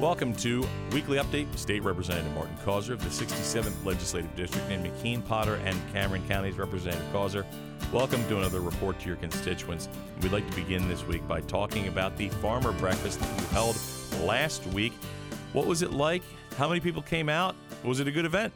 Welcome to Weekly Update. State Representative Martin Causer of the 67th Legislative District in McKean, Potter, and Cameron Counties. Representative Causer, welcome to another report to your constituents. We'd like to begin this week by talking about the farmer breakfast that you held last week. What was it like? How many people came out? Was it a good event?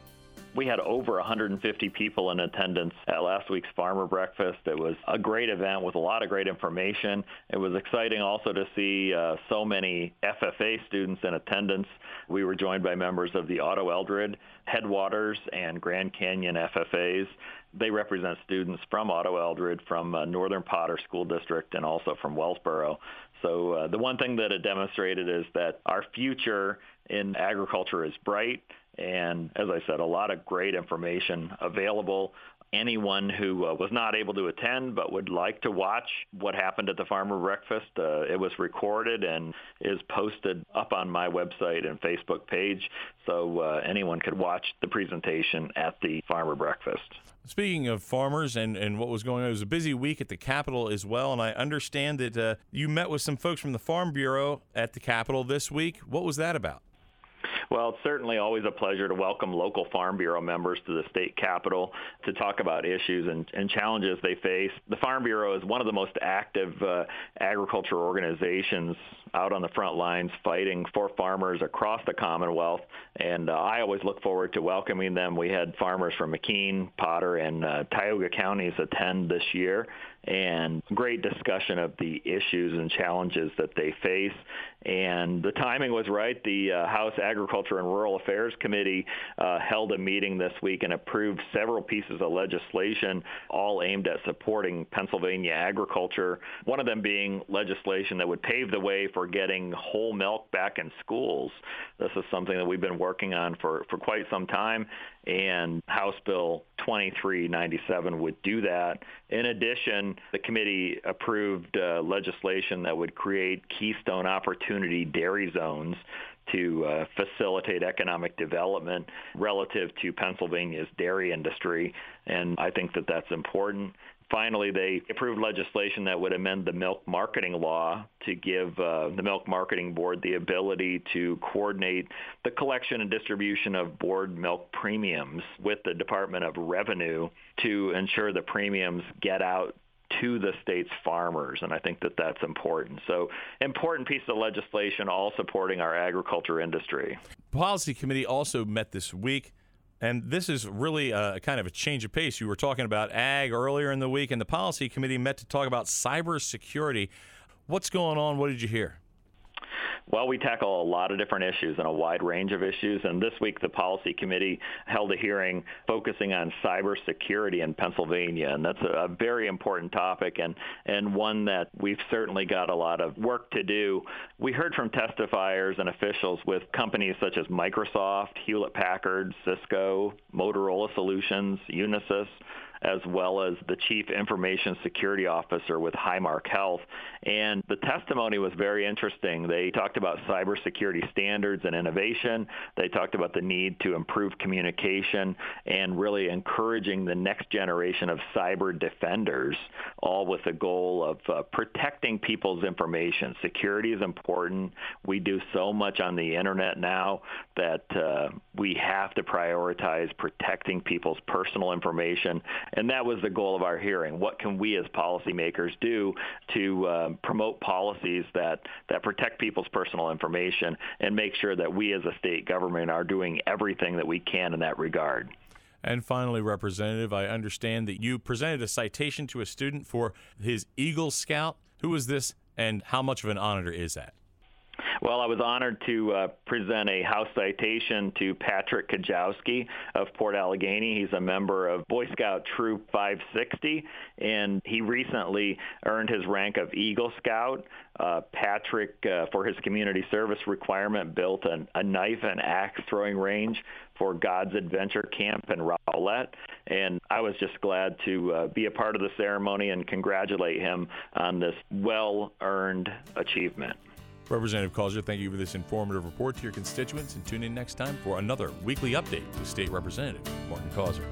We had over 150 people in attendance at last week's Farmer Breakfast. It was a great event with a lot of great information. It was exciting also to see so many FFA students in attendance. We were joined by members of the Otto Eldred, Headwaters, and Grand Canyon FFAs. They represent students from Otto Eldred, from Northern Potter School District, and also from Wellsboro. So the one thing that it demonstrated is that our future in agriculture is bright. And as I said, a lot of great information available. Anyone who was not able to attend but would like to watch what happened at the Farmer Breakfast, it was recorded and is posted up on my website and Facebook page, so anyone could watch the presentation at the Farmer Breakfast. Speaking of farmers and what was going on, it was a busy week at the Capitol as well, and I understand that you met with some folks from the Farm Bureau at the Capitol this week. What was that about? Well, it's certainly always a pleasure to welcome local Farm Bureau members to the state capitol to talk about issues and challenges they face. The Farm Bureau is one of the most active agriculture organizations out on the front lines fighting for farmers across the Commonwealth, and I always look forward to welcoming them. We had farmers from McKean, Potter, and Tioga counties attend this year, and great discussion of the issues and challenges that they face. And the timing was right. The House Agriculture and Rural Affairs Committee held a meeting this week and approved several pieces of legislation, all aimed at supporting Pennsylvania agriculture, one of them being legislation that would pave the way for getting whole milk back in schools. This is something that we've been working on for quite some time, and House Bill 2397 would do that. In addition, the committee approved legislation that would create Keystone Opportunity Dairy Zones to facilitate economic development relative to Pennsylvania's dairy industry, and I think that that's important. Finally, they approved legislation that would amend the milk marketing law to give the Milk Marketing Board the ability to coordinate the collection and distribution of board milk premiums with the Department of Revenue to ensure the premiums get out to the state's farmers, and I think that that's important. So, important piece of legislation, all supporting our agriculture industry. Policy Committee also met this week, and this is really a kind of a change of pace. You were talking about ag earlier in the week, and the Policy Committee met to talk about cybersecurity. What's going on? What did you hear? Well, we tackle a lot of different issues and a wide range of issues, and this week the Policy Committee held a hearing focusing on cybersecurity in Pennsylvania, and that's a very important topic and one that we've certainly got a lot of work to do. We heard from testifiers and officials with companies such as Microsoft, Hewlett-Packard, Cisco, Motorola Solutions, Unisys, as well as the Chief Information Security Officer with Highmark Health. And the testimony was very interesting. They talked about cybersecurity standards and innovation. They talked about the need to improve communication and really encouraging the next generation of cyber defenders, all with the goal of protecting people's information. Security is important. We do so much on the internet now that we have to prioritize protecting people's personal information. And that was the goal of our hearing. What can we as policymakers do to promote policies that protect people's personal information and make sure that we as a state government are doing everything that we can in that regard? And finally, Representative, I understand that you presented a citation to a student for his Eagle Scout. Who was this, and how much of an honor is that? Well, I was honored to present a House citation to Patrick Kajowski of Port Allegheny. He's a member of Boy Scout Troop 560, and he recently earned his rank of Eagle Scout. Patrick, for his community service requirement, built a knife and axe throwing range for God's Adventure Camp in Rowlett, and I was just glad to be a part of the ceremony and congratulate him on this well-earned achievement. Representative Causer, thank you for this informative report to your constituents, and tune in next time for another Weekly Update with State Representative Martin Causer.